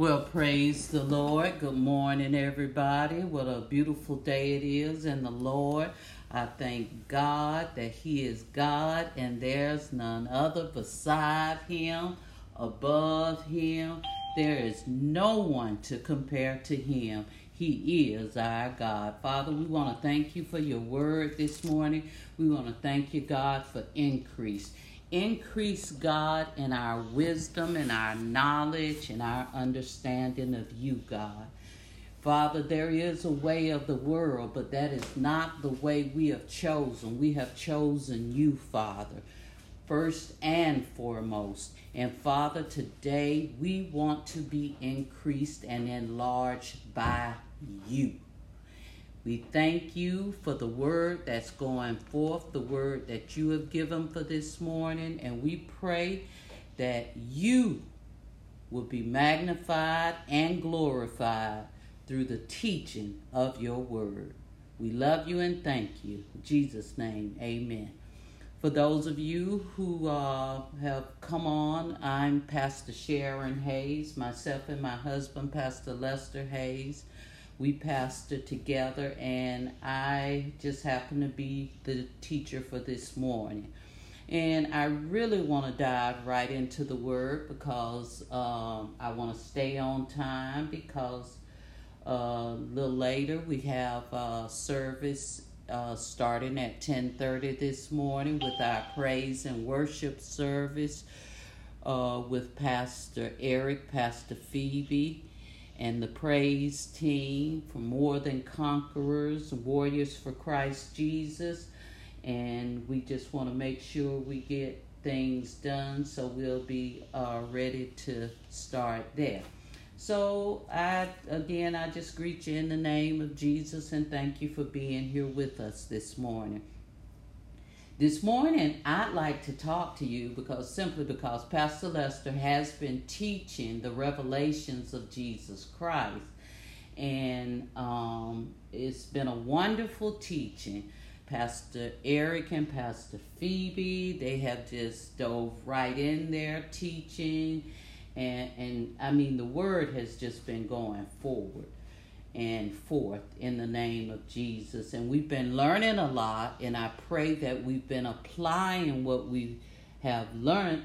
Well, praise the Lord. Good morning, everybody. What a beautiful day it is in the Lord. I thank God that He is God and there's none other beside Him, above Him. There is no one to compare to Him. He is our God. Father, we want to thank You for Your word this morning. We want to thank You, God, for increase. Increase, God, in our wisdom, in our knowledge, in our understanding of You, God. Father, there is a way of the world, but that is not the way we have chosen. We have chosen You, Father, first and foremost. And Father, today we want to be increased and enlarged by You. We thank You for the word that's going forth, the word that You have given for this morning. And we pray that You will be magnified and glorified through the teaching of Your word. We love You and thank You. In Jesus' name, amen. For those of you who have come on, I'm Pastor Sharon Hayes, myself and my husband, Pastor Lester Hayes. We pastor together, and I just happen to be the teacher for this morning. And I really want to dive right into the word because I want to stay on time because a little later we have service starting at 10:30 this morning with our praise and worship service with Pastor Eric, Pastor Phoebe, and the praise team from More Than Conquerors, Warriors for Christ Jesus. And we just want to make sure we get things done, so we'll be ready to start there. So, I just greet you in the name of Jesus and thank you for being here with us this morning. This morning, I'd like to talk to you because Pastor Lester has been teaching the revelations of Jesus Christ. And it's been a wonderful teaching. Pastor Eric and Pastor Phoebe, they have just dove right in their teaching. And I mean, the word has just been going forward and forth in the name of Jesus. And we've been learning a lot, and I pray that we've been applying what we have learned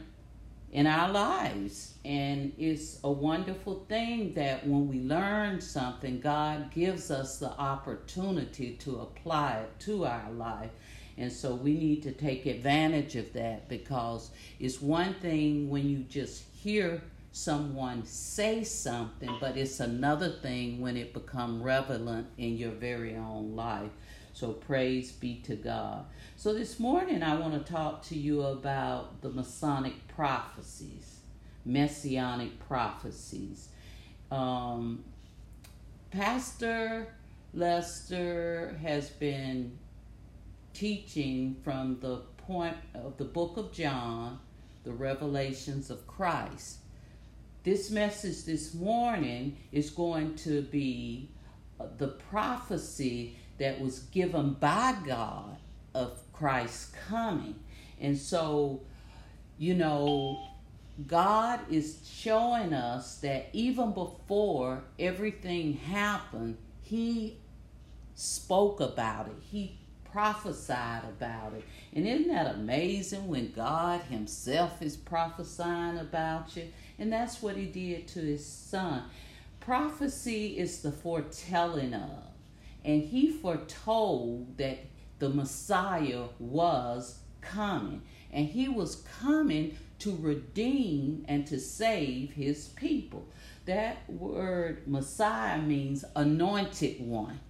in our lives. And it's a wonderful thing that when we learn something, God gives us the opportunity to apply it to our life. And so we need to take advantage of that, because it's one thing when you just hear someone say something, but it's another thing when it become relevant in your very own life. So praise be to God. So this morning I want to talk to you about the Masonic prophecies, Messianic prophecies. Pastor Lester has been teaching from the point of the book of John, the revelations of Christ. This message this morning is going to be the prophecy that was given by God of Christ's coming. And so, you know, God is showing us that even before everything happened, He spoke about it. He prophesied about it. And isn't that amazing when God Himself is prophesying about you? And that's what He did to His Son. Prophecy is the foretelling of, and He foretold that the Messiah was coming, and He was coming to redeem and to save His people. That word Messiah means anointed one.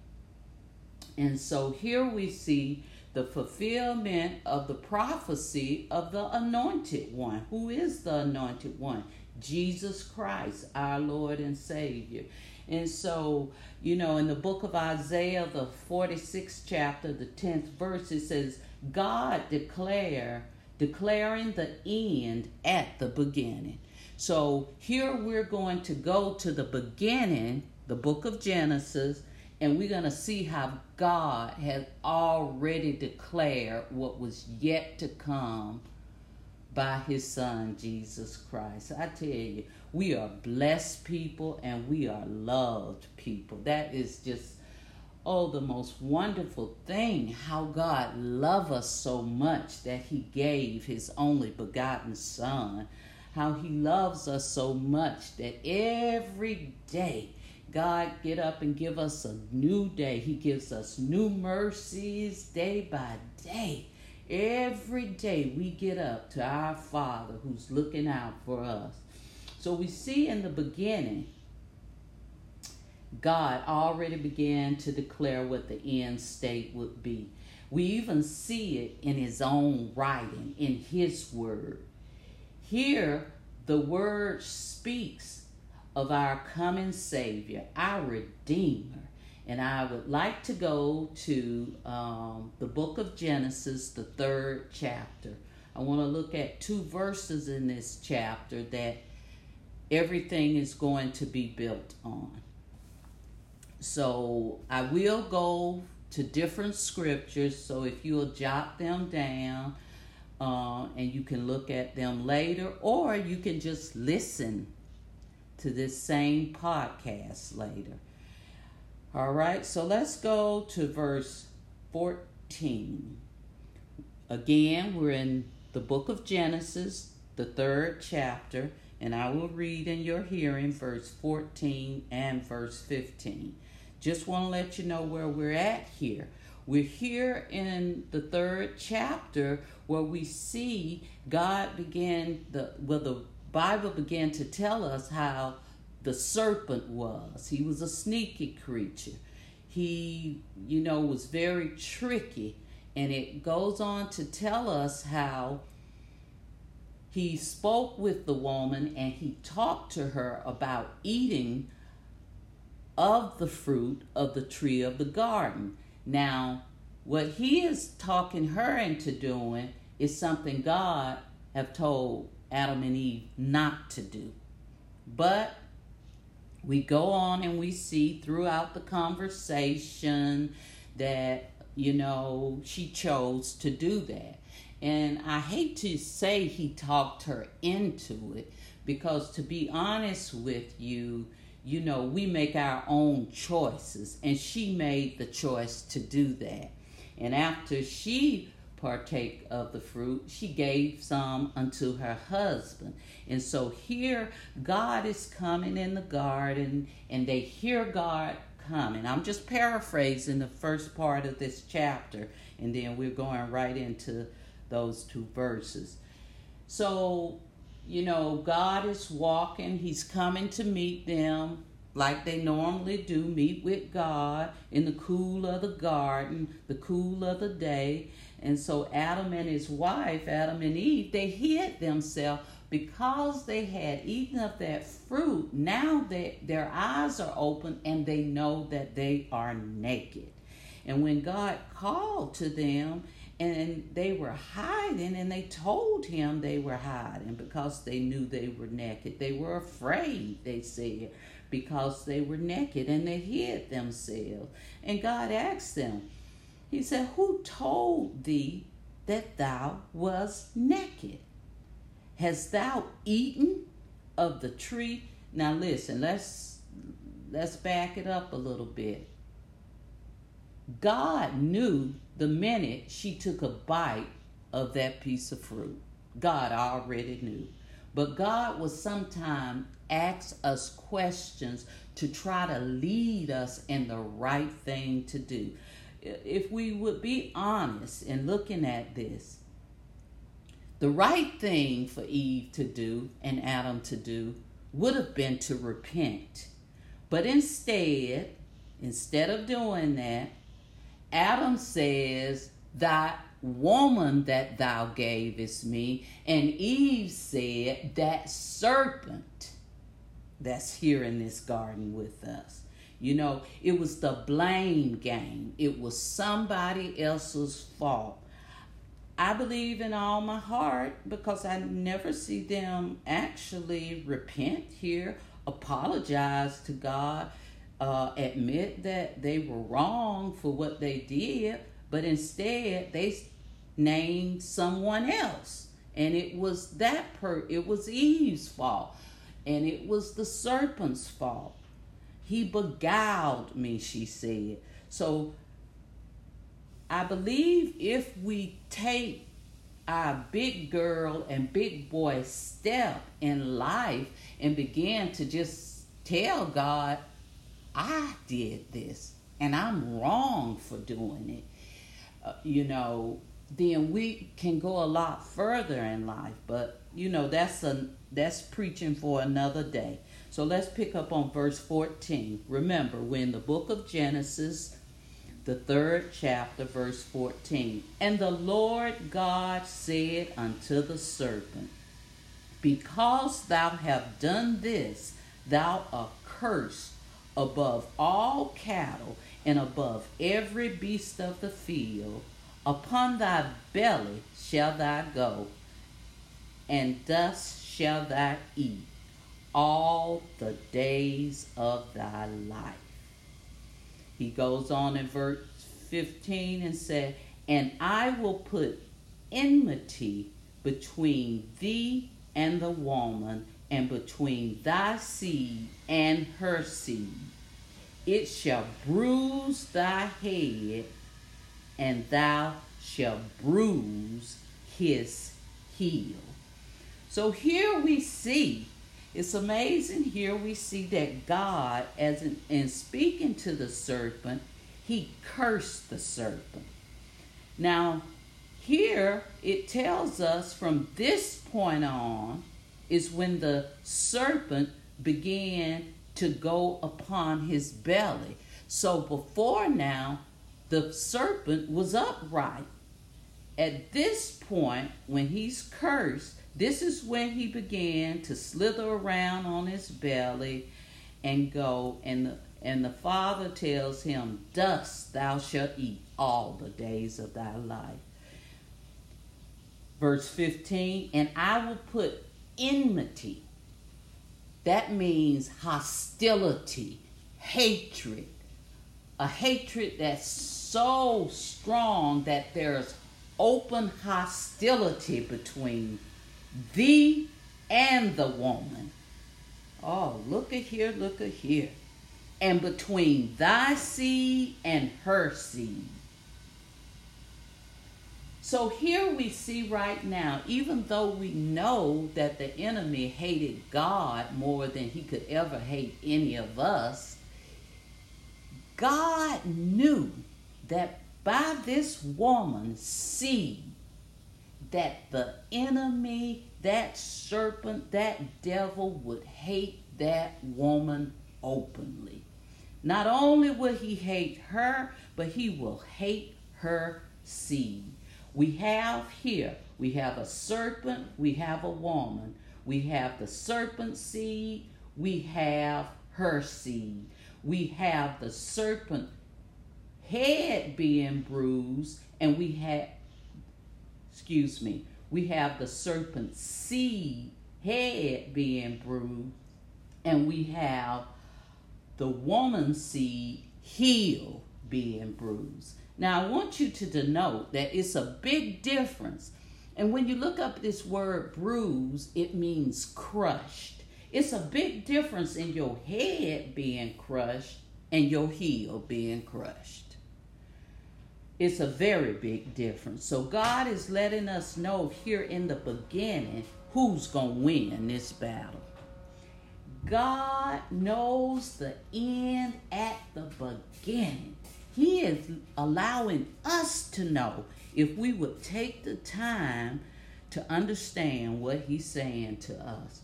And so here we see the fulfillment of the prophecy of the anointed one. Who is the anointed one? Jesus Christ, our Lord and Savior. And so, you know, in the book of Isaiah, the 46th chapter, the 10th verse, it says, God declaring the end at the beginning. So here we're going to go to the beginning, the book of Genesis, and we're going to see how God has already declared what was yet to come by His Son, Jesus Christ. I tell you, We are blessed people and we are loved people. That is just, oh, the most wonderful thing, how God loved us so much that he gave his only begotten son. How he loves us so much that every day God get up and give us a new day. He gives us new mercies day by day. Every day we get up to our Father who's looking out for us. So we see in the beginning, God already began to declare what the end state would be. We even see it in his own writing, in his word. Here, the word speaks of our coming Savior, our Redeemer. And I would like to go to the book of Genesis, the 3rd chapter. I want to look at 2 verses in this chapter that everything is going to be built on. So I will go to different scriptures, so if you'll jot them down and you can look at them later, or you can just listen to this same podcast later. All right, so let's go to verse 14. Again, we're in the book of Genesis, the 3rd chapter, and I will read in your hearing verse 14 and verse 15. Just want to let you know where we're at here. We're here in the 3rd chapter where we see God began, the Bible began to tell us how the serpent was. He was a sneaky creature. He, you know, was very tricky. And it goes on to tell us how he spoke with the woman and he talked to her about eating of the fruit of the tree of the garden. Now, what he is talking her into doing is something God have told Adam and Eve not to do. But we go on and we see throughout the conversation that, you know, she chose to do that. And I hate to say he talked her into it, because to be honest with you, you know, we make our own choices, and she made the choice to do that. And after she partake of the fruit, she gave some unto her husband. And so here God is coming in the garden, and they hear God coming. I'm just paraphrasing the first part of this chapter, and then we're going right into those 2 verses. So, you know, God is walking. He's coming to meet them like they normally do, meet with God in the cool of the garden, the cool of the day. And so Adam and his wife, Adam and Eve, they hid themselves because they had eaten of that fruit. Now their eyes are open and they know that they are naked. And when God called to them and they were hiding, and they told him they were hiding because they knew they were naked. They were afraid, they said, because they were naked, and they hid themselves. And God asked them, he said, "Who told thee that thou was naked? Hast thou eaten of the tree?" Now listen, let's back it up a little bit. God knew the minute she took a bite of that piece of fruit. God already knew. But God will sometimes ask us questions to try to lead us in the right thing to do. If we would be honest in looking at this, the right thing for Eve to do and Adam to do would have been to repent. But instead of doing that, Adam says, "That woman that thou gavest me," and Eve said, "That serpent that's here in this garden with us." You know, it was the blame game. It was somebody else's fault. I believe in all my heart, because I never see them actually repent here, apologize to God, admit that they were wrong for what they did, but instead they named someone else. And it was Eve's fault. and it was the serpent's fault. He beguiled me, she said. So I believe if we take our big girl and big boy step in life and begin to just tell God, I did this and I'm wrong for doing it, then we can go a lot further in life. But, that's preaching for another day. So let's pick up on verse 14. Remember, we're in the book of Genesis, the 3rd chapter, verse 14. And the Lord God said unto the serpent, because thou have done this, thou art cursed above all cattle and above every beast of the field. Upon thy belly shall thou go, and dust shall thou eat all the days of thy life. He goes on in verse 15 and said, and I will put enmity between thee and the woman, and between thy seed and her seed. It shall bruise thy head, and thou shalt bruise his heel. So here we see, it's amazing, here we see that God, in speaking to the serpent, he cursed the serpent. Now, here it tells us from this point on is when the serpent began to go upon his belly. So before now, the serpent was upright. At this point, when he's cursed, this is when he began to slither around on his belly and go, and the Father tells him, dust thou shalt eat all the days of thy life. Verse 15, and I will put enmity. That means hostility, hatred. A hatred that's so strong that there's open hostility between thee and the woman. Oh, look at here. And between thy seed and her seed. So here we see right now, even though we know that the enemy hated God more than he could ever hate any of us, God knew that by this woman's seed, that the enemy, that serpent, that devil would hate that woman openly. Not only will he hate her, but he will hate her seed. We have a serpent, we have a woman. We have the serpent seed, we have her seed. We have the serpent head being bruised, and we have the serpent's seed head being bruised, and we have the woman's seed heel being bruised. Now, I want you to denote that it's a big difference. And when you look up this word bruise, it means crushed. It's a big difference in your head being crushed and your heel being crushed. It's a very big difference. So God is letting us know here in the beginning who's going to win in this battle. God knows the end at the beginning. He is allowing us to know if we would take the time to understand what he's saying to us.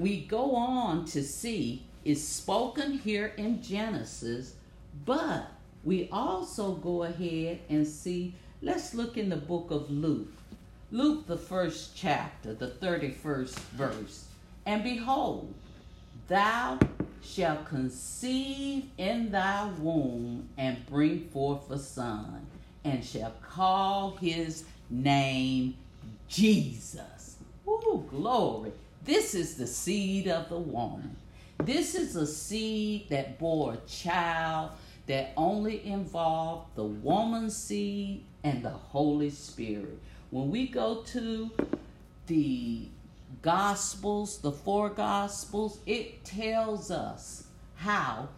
We go on to see it's spoken here in Genesis, but we also go ahead and see, let's look in the book of Luke. Luke, the 1st chapter, the 31st verse. And behold, thou shalt conceive in thy womb and bring forth a son, and shalt call his name Jesus. Ooh, glory. This is the seed of the woman. This is a seed that bore a child that only involved the woman's seed and the Holy Spirit. When we go to the Gospels, the four Gospels, it tells us how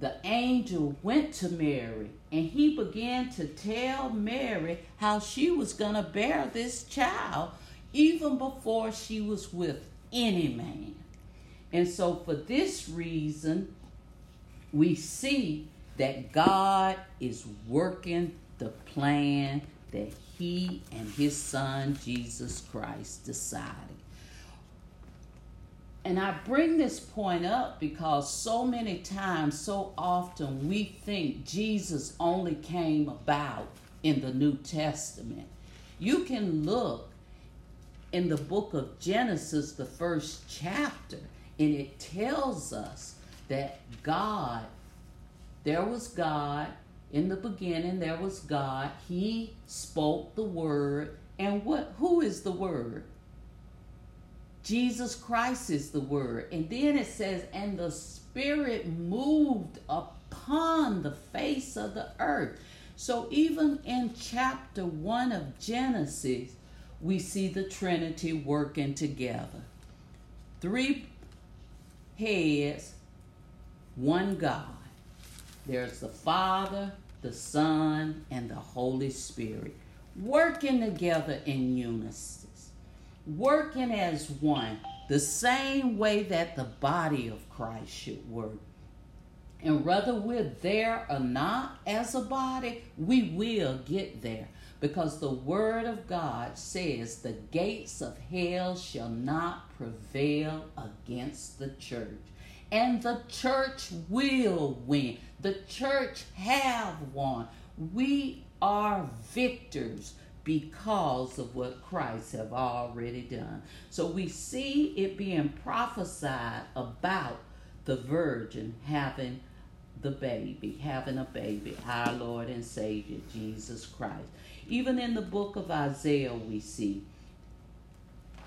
the angel went to Mary and he began to tell Mary how she was going to bear this child even before she was with any man. And so for this reason, we see that God is working the plan that he and his son, Jesus Christ, decided. And I bring this point up because so many times, so often, we think Jesus only came about in the New Testament. You can look in the book of Genesis, the first chapter, and it tells us that God, there was God, in the beginning there was God, he spoke the word, and who is the word? Jesus Christ is the word. And then it says, and the Spirit moved upon the face of the earth. So even in chapter 1 of Genesis, we see the Trinity working together. Three heads, one God. There's the Father, the Son, and the Holy Spirit working together in unison, working as one, the same way that the body of Christ should work. And whether we're there or not as a body, we will get there, because the word of God says the gates of hell shall not prevail against the church. And the church will win. The church have won. We are victors because of what Christ have already done. So we see it being prophesied about the virgin having the baby, having a baby, our Lord and Savior, Jesus Christ. Even in the book of Isaiah, we see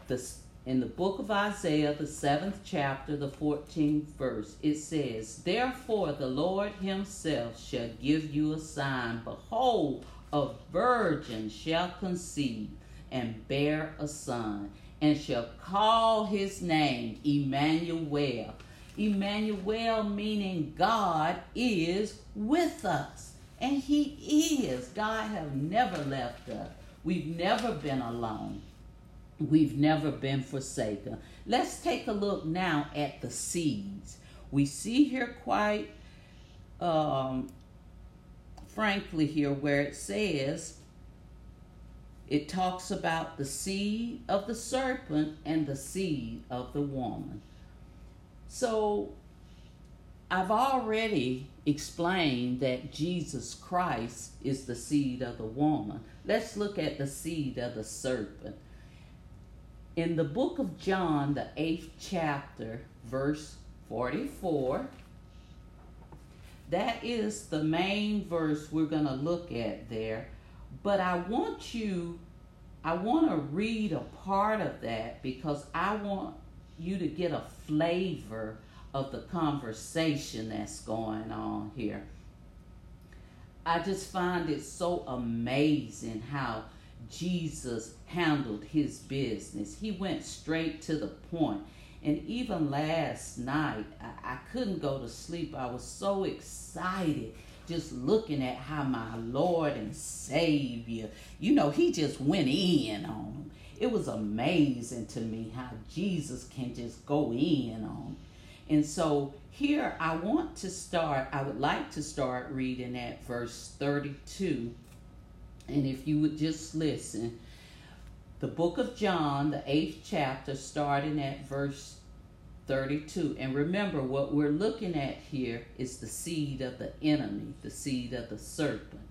this. In the book of Isaiah, the 7th chapter, the 14th verse, it says, therefore the Lord himself shall give you a sign. Behold, a virgin shall conceive and bear a son, and shall call his name Emmanuel. Emmanuel meaning God is with us. And he is. God have never left us. We've never been alone. We've never been forsaken. Let's take a look now at the seeds. We see here quite frankly here where it says, it talks about the seed of the serpent and the seed of the woman. So I've already explained that Jesus Christ is the seed of the woman. Let's look at the seed of the serpent. In the book of John, the 8th chapter, verse 44, that is the main verse we're going to look at there. But I want to read a part of that because I want you to get a flavor of the conversation that's going on here. I just find it so amazing how Jesus handled his business. He went straight to the point. And even last night, I couldn't go to sleep. I was so excited just looking at how my Lord and Savior, he just went in on him. It was amazing to me how Jesus can just go in on him. And so here I would like to start reading at verse 32. And if you would just listen, the book of John, the 8th chapter, starting at verse 32. And remember, what we're looking at here is the seed of the enemy, the seed of the serpent.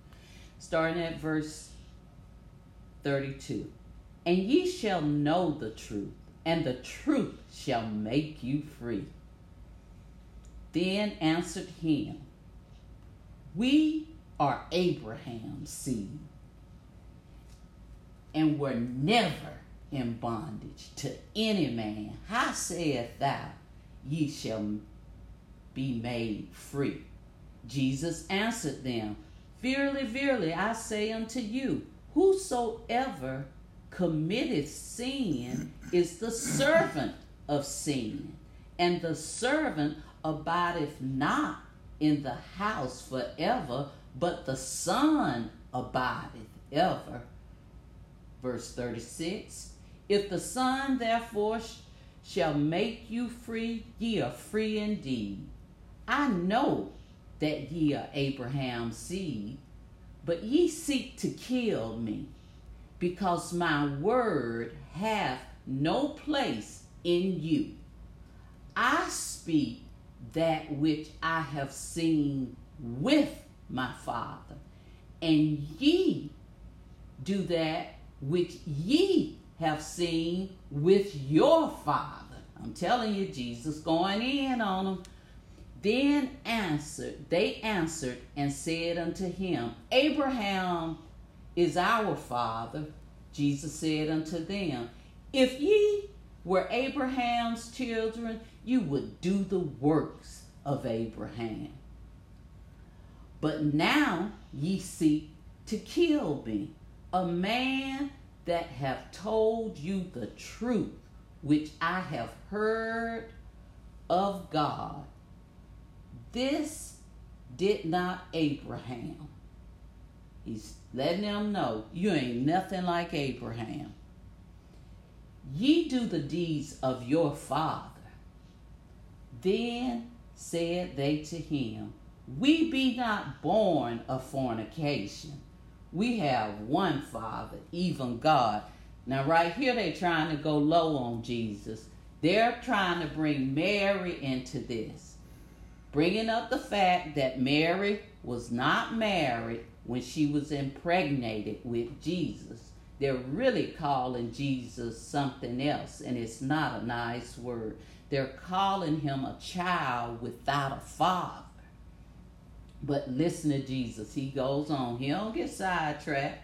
Starting at verse 32. And ye shall know the truth, and the truth shall make you free. Then answered him, we are Abraham's seed, and were never in bondage to any man. How saith thou, ye shall be made free? Jesus answered them, verily, verily, I say unto you, whosoever committed sin is the servant of sin, and the servant abideth not in the house forever, but the Son abideth ever. Verse 36, if the Son therefore shall make you free, ye are free indeed. I know that ye are Abraham's seed, but ye seek to kill me, because my word hath no place in you. I speak that which I have seen with my Father, and ye do that which ye have seen with your father. I'm telling you, Jesus going in on them. Then they answered and said unto him, Abraham is our father. Jesus said unto them, if ye were Abraham's children, you would do the works of Abraham. But now ye seek to kill me, a man that have told you the truth, which I have heard of God. This did not Abraham. He's letting them know, you ain't nothing like Abraham. Ye do the deeds of your father. Then said they to him, we be not born of fornication. We have one Father, even God. Now right here they're trying to go low on Jesus. They're trying to bring Mary into this, bringing up the fact that Mary was not married when she was impregnated with Jesus. They're really calling Jesus something else, and it's not a nice word. They're calling him a child without a father. But listen to Jesus. He goes on. He don't get sidetracked.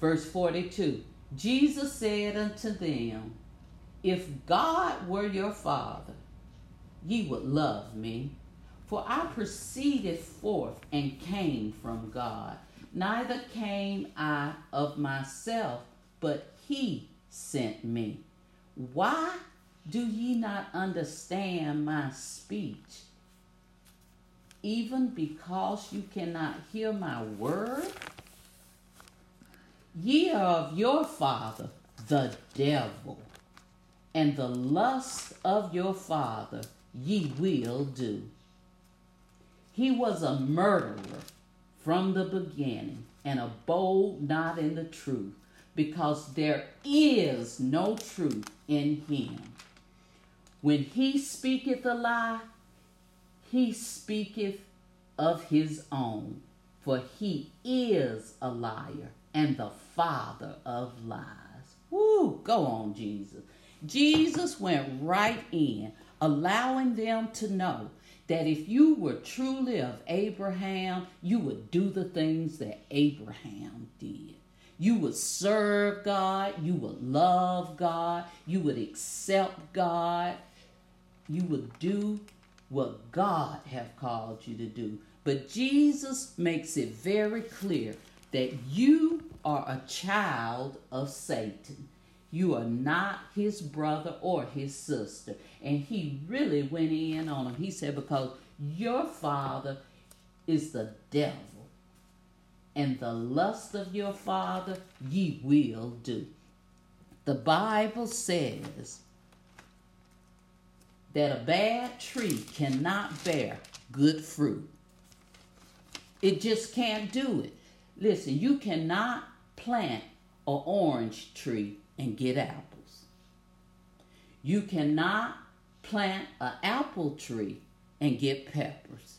Verse 42. Jesus said unto them, if God were your father, ye would love me, for I proceeded forth and came from God. Neither came I of myself, but he sent me. Why do ye not understand my speech? Even because you cannot hear my word? Ye are of your father, the devil, and the lust of your father ye will do. He was a murderer from the beginning, and abode not in the truth, because there is no truth in him. When he speaketh a lie, he speaketh of his own, for he is a liar and the father of lies. Woo, go on, Jesus. Jesus went right in, allowing them to know that if you were truly of Abraham, you would do the things that Abraham did. You would serve God. You would love God. You would accept God. You would do what God have called you to do. But Jesus makes it very clear that you are a child of Satan. You are not his brother or his sister. And he really went in on him. He said, because your father is the devil, and the lust of your father ye will do. The Bible says that a bad tree cannot bear good fruit. It just can't do it. Listen, you cannot plant an orange tree and get apples. You cannot plant an apple tree and get peppers.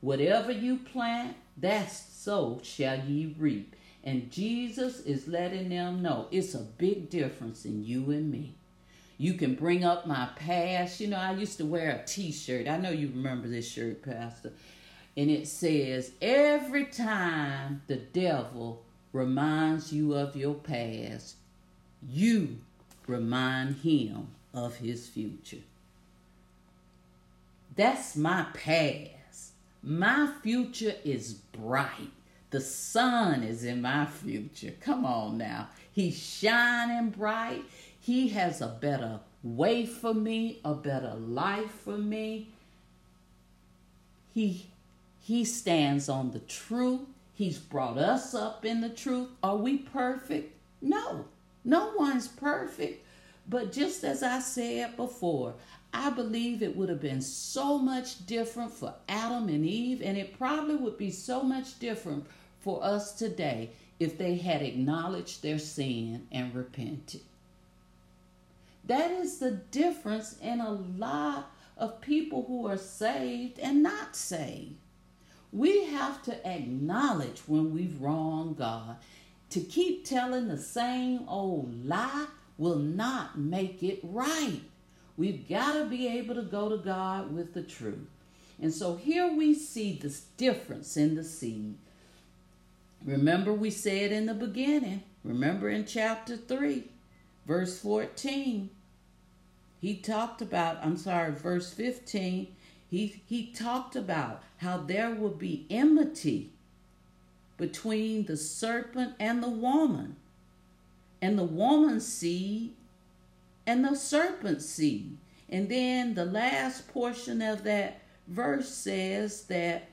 Whatever you plant, that so shall ye reap. And Jesus is letting them know it's a big difference in you and me. You can bring up my past. You know, I used to wear a t-shirt. I know you remember this shirt, Pastor. And it says, every time the devil reminds you of your past, you remind him of his future. That's my past. My future is bright. The sun is in my future. Come on now. He's shining bright. He has a better way for me, a better life for me. He stands on the truth. He's brought us up in the truth. Are we perfect? No, no one's perfect. But just as I said before, I believe it would have been so much different for Adam and Eve, and it probably would be so much different for us today if they had acknowledged their sin and repented. That is the difference in a lot of people who are saved and not saved. We have to acknowledge when we've wronged God. To keep telling the same old lie will not make it right. We've got to be able to go to God with the truth. And so here we see this difference in the seed. Remember we said in the beginning, remember in chapter 3, verse 14, verse 15, he talked about how there will be enmity between the serpent and the woman's seed and the serpent's seed. And then the last portion of that verse says that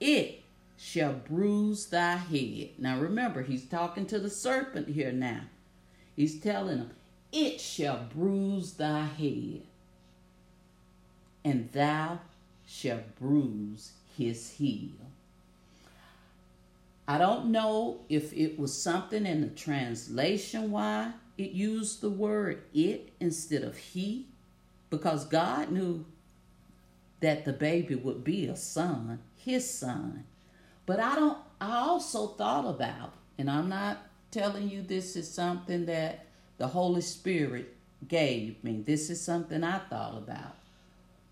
it shall bruise thy head. Now remember, he's talking to the serpent here now. He's telling him, it shall bruise thy head, and thou shalt bruise his heel. I don't know if it was something in the translation why it used the word it instead of he, because God knew that the baby would be a son, his son. But I also thought about, and I'm not telling you this is something that the Holy Spirit gave me. This is something I thought about.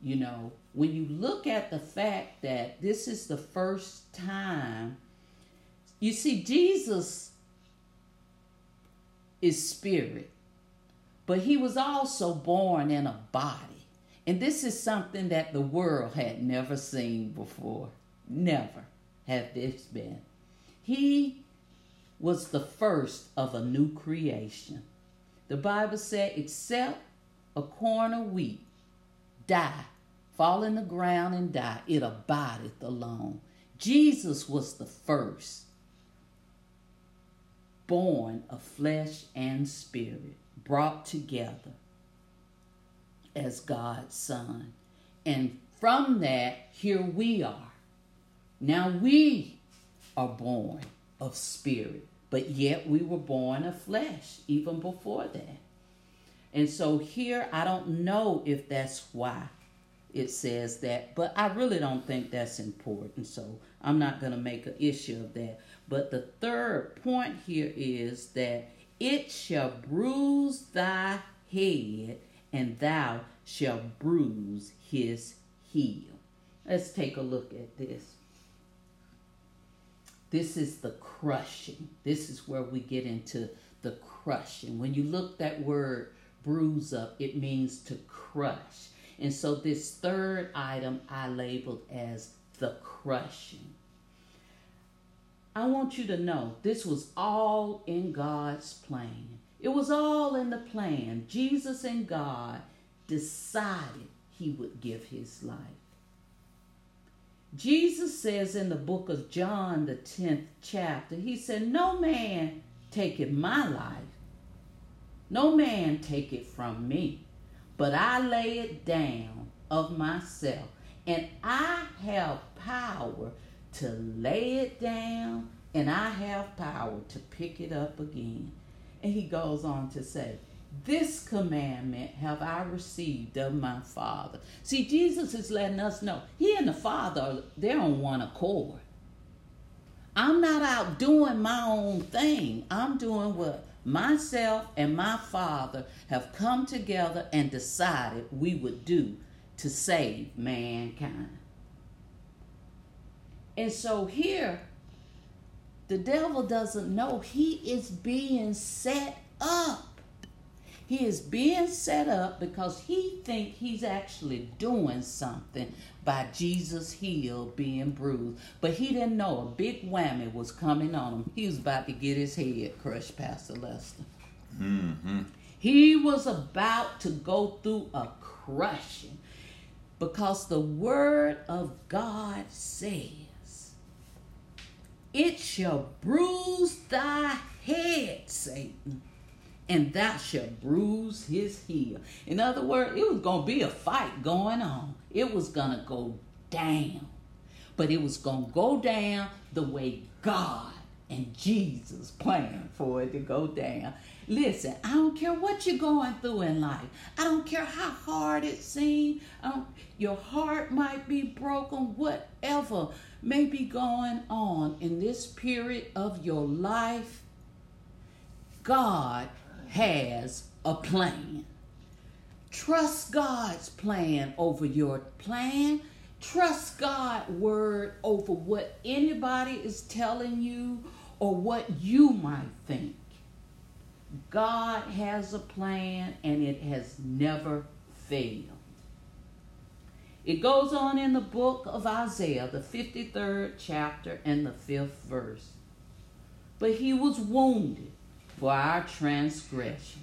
You know, when you look at the fact that this is the first time, you see, Jesus is spirit, but he was also born in a body. And this is something that the world had never seen before. Never had this been. He was the first of a new creation. The Bible said, except a corn of wheat die, fall in the ground and die, it abideth alone. Jesus was the first born of flesh and spirit, brought together as God's son. And from that, here we are. Now we are born of spirit, but yet we were born of flesh even before that. And so here, I don't know if that's why it says that, but I really don't think that's important, so I'm not going to make an issue of that. But the third point here is that it shall bruise thy head, and thou shalt bruise his heel. Let's take a look at this. This is the crushing. This is where we get into the crushing. When you look that word bruise up, it means to crush. And so this third item I labeled as the crushing. I want you to know this was all in God's plan. It was all in the plan. Jesus and God decided he would give his life. Jesus says in the book of John, the 10th chapter, he said, no man taketh my life. No man take it from me. But I lay it down of myself, and I have power to lay it down, and I have power to pick it up again. And he goes on to say, this commandment have I received of my Father. See, Jesus is letting us know he and the Father, they're on one accord. I'm not out doing my own thing. I'm doing what myself and my Father have come together and decided we would do to save mankind. And so here, the devil doesn't know he is being set up. He is being set up because he thinks he's actually doing something by Jesus' heel being bruised. But he didn't know a big whammy was coming on him. He was about to get his head crushed, Pastor Lester. Mm-hmm. He was about to go through a crushing because the word of God says, it shall bruise thy head, Satan, and thou shalt bruise his heel. In other words, it was going to be a fight going on. It was going to go down. But it was going to go down the way God and Jesus planned for it to go down. Listen, I don't care what you're going through in life. I don't care how hard it seems. Your heart might be broken, whatever may be going on in this period of your life. God has a plan. Trust God's plan over your plan. Trust God's word over what anybody is telling you or what you might think. God has a plan, and it has never failed. It goes on in the book of Isaiah, the 53rd chapter and the 5th verse. But he was wounded for our transgression.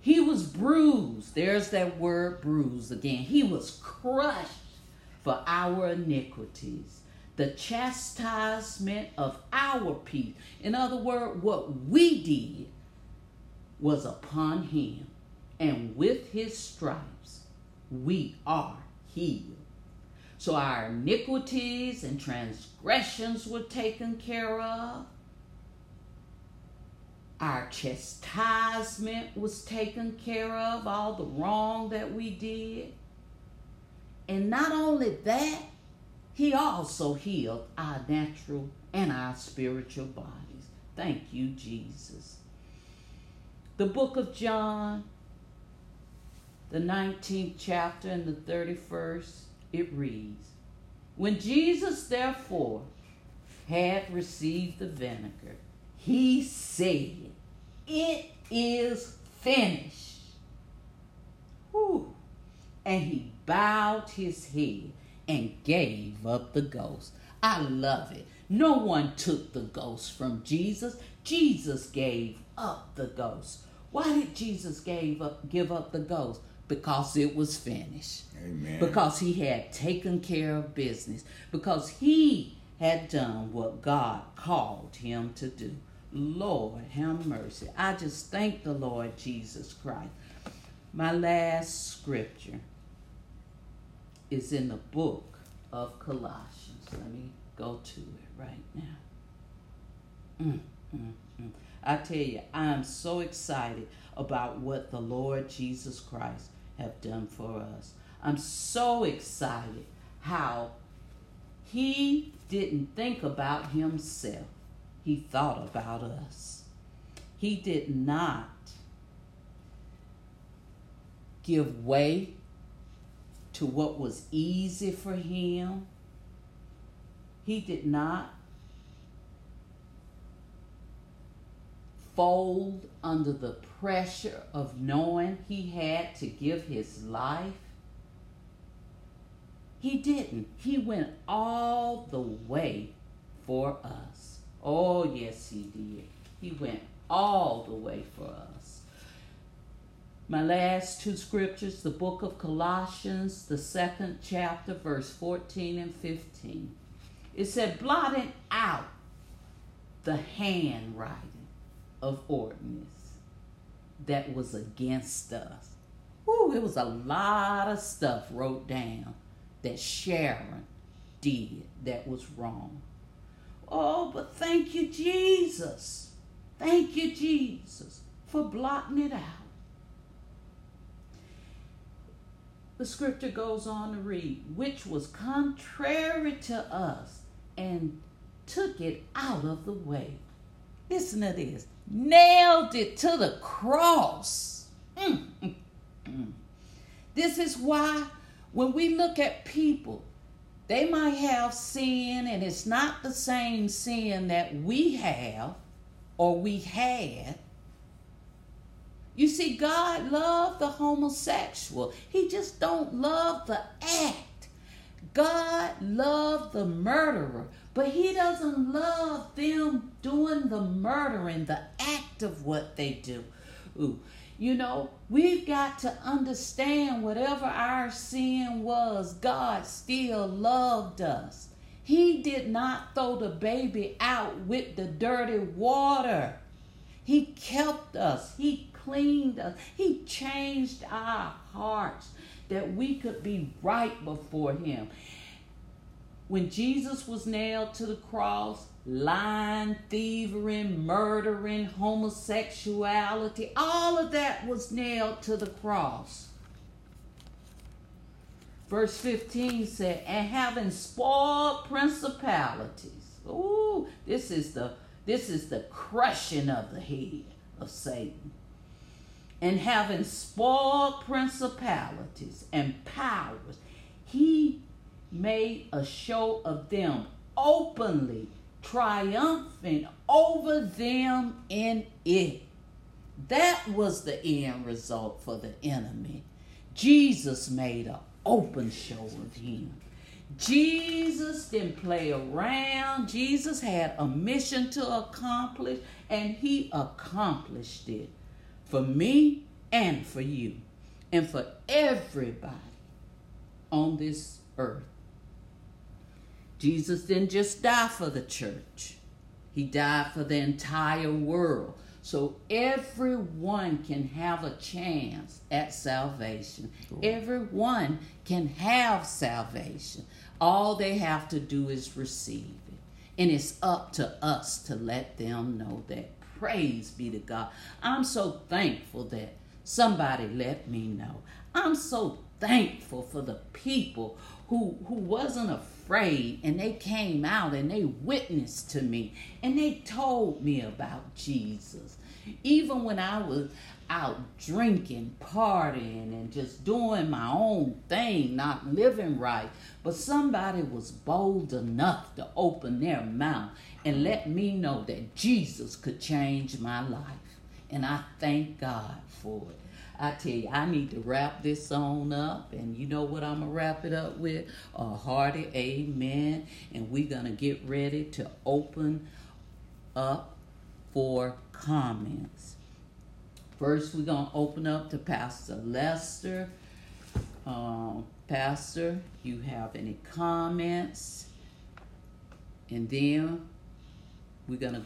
He was bruised. There's that word bruised again. He was crushed for our iniquities. The chastisement of our peace, in other words, what we did, was upon him, and with his stripes we are healed. So our iniquities and transgressions were taken care of. Our chastisement was taken care of, all the wrong that we did. And not only that, he also healed our natural and our spiritual bodies. Thank you, Jesus. The book of John, the 19th chapter and the 31st, it reads, when Jesus therefore had received the vinegar, he said, it is finished. Whew. And he bowed his head and gave up the ghost. I love it. No one took the ghost from Jesus. Jesus gave up the ghost. Why did Jesus give up the ghost? Because it was finished. Amen. Because he had taken care of business. Because he had done what God called him to do. Lord, have mercy. I just thank the Lord Jesus Christ. My last scripture is in the book of Colossians. Let me go to it right now. I tell you, I am so excited about what the Lord Jesus Christ have done for us. I'm so excited how he didn't think about himself. He thought about us. He did not give way to what was easy for him. He did not fold under the pressure of knowing he had to give his life. He didn't. He went all the way for us. Oh, yes, he did. He went all the way for us. My last two scriptures, the book of Colossians, the 2nd chapter, verse 14 and 15. It said, blotting out the handwriting of ordinance that was against us. Woo, it was a lot of stuff wrote down that Sharon did that was wrong. Oh, but thank you, Jesus. Thank you, Jesus, for blotting it out. The scripture goes on to read, which was contrary to us, and took it out of the way. Listen to this. Nailed it to the cross. This is why when we look at people, they might have sin, and it's not the same sin that we have or we had. You see, God loved the homosexual. He just don't love the act. God loved the murderer, but he doesn't love them doing the murdering, the act of what they do. Ooh. You know, we've got to understand whatever our sin was, God still loved us. He did not throw the baby out with the dirty water. He kept us. He cleaned us. He changed our hearts that we could be right before him. When Jesus was nailed to the cross, lying, thievery, murdering, homosexuality, all of that was nailed to the cross. Verse 15 said, and having spoiled principalities. Ooh, this is the crushing of the head of Satan. And having spoiled principalities and powers, he made a show of them openly, triumphant over them in it. That was the end result for the enemy. Jesus made an open show of him. Jesus didn't play around. Jesus had a mission to accomplish, and he accomplished it for me and for you and for everybody on this earth. Jesus didn't just die for the church. He died for the entire world. So everyone can have a chance at salvation. Cool. Everyone can have salvation. All they have to do is receive it. And it's up to us to let them know that. Praise be to God. I'm so thankful that somebody let me know. I'm so thankful for the people who wasn't afraid, and they came out and they witnessed to me and they told me about Jesus. Even when I was out drinking, partying, and just doing my own thing, not living right, but somebody was bold enough to open their mouth and let me know that Jesus could change my life. And I thank God for it. I tell you, I need to wrap this on up, and you know what I'm going to wrap it up with? A hearty amen, and we're going to get ready to open up for comments. First, we're going to open up to Pastor Lester. Pastor, you have any comments? And then we're going to go.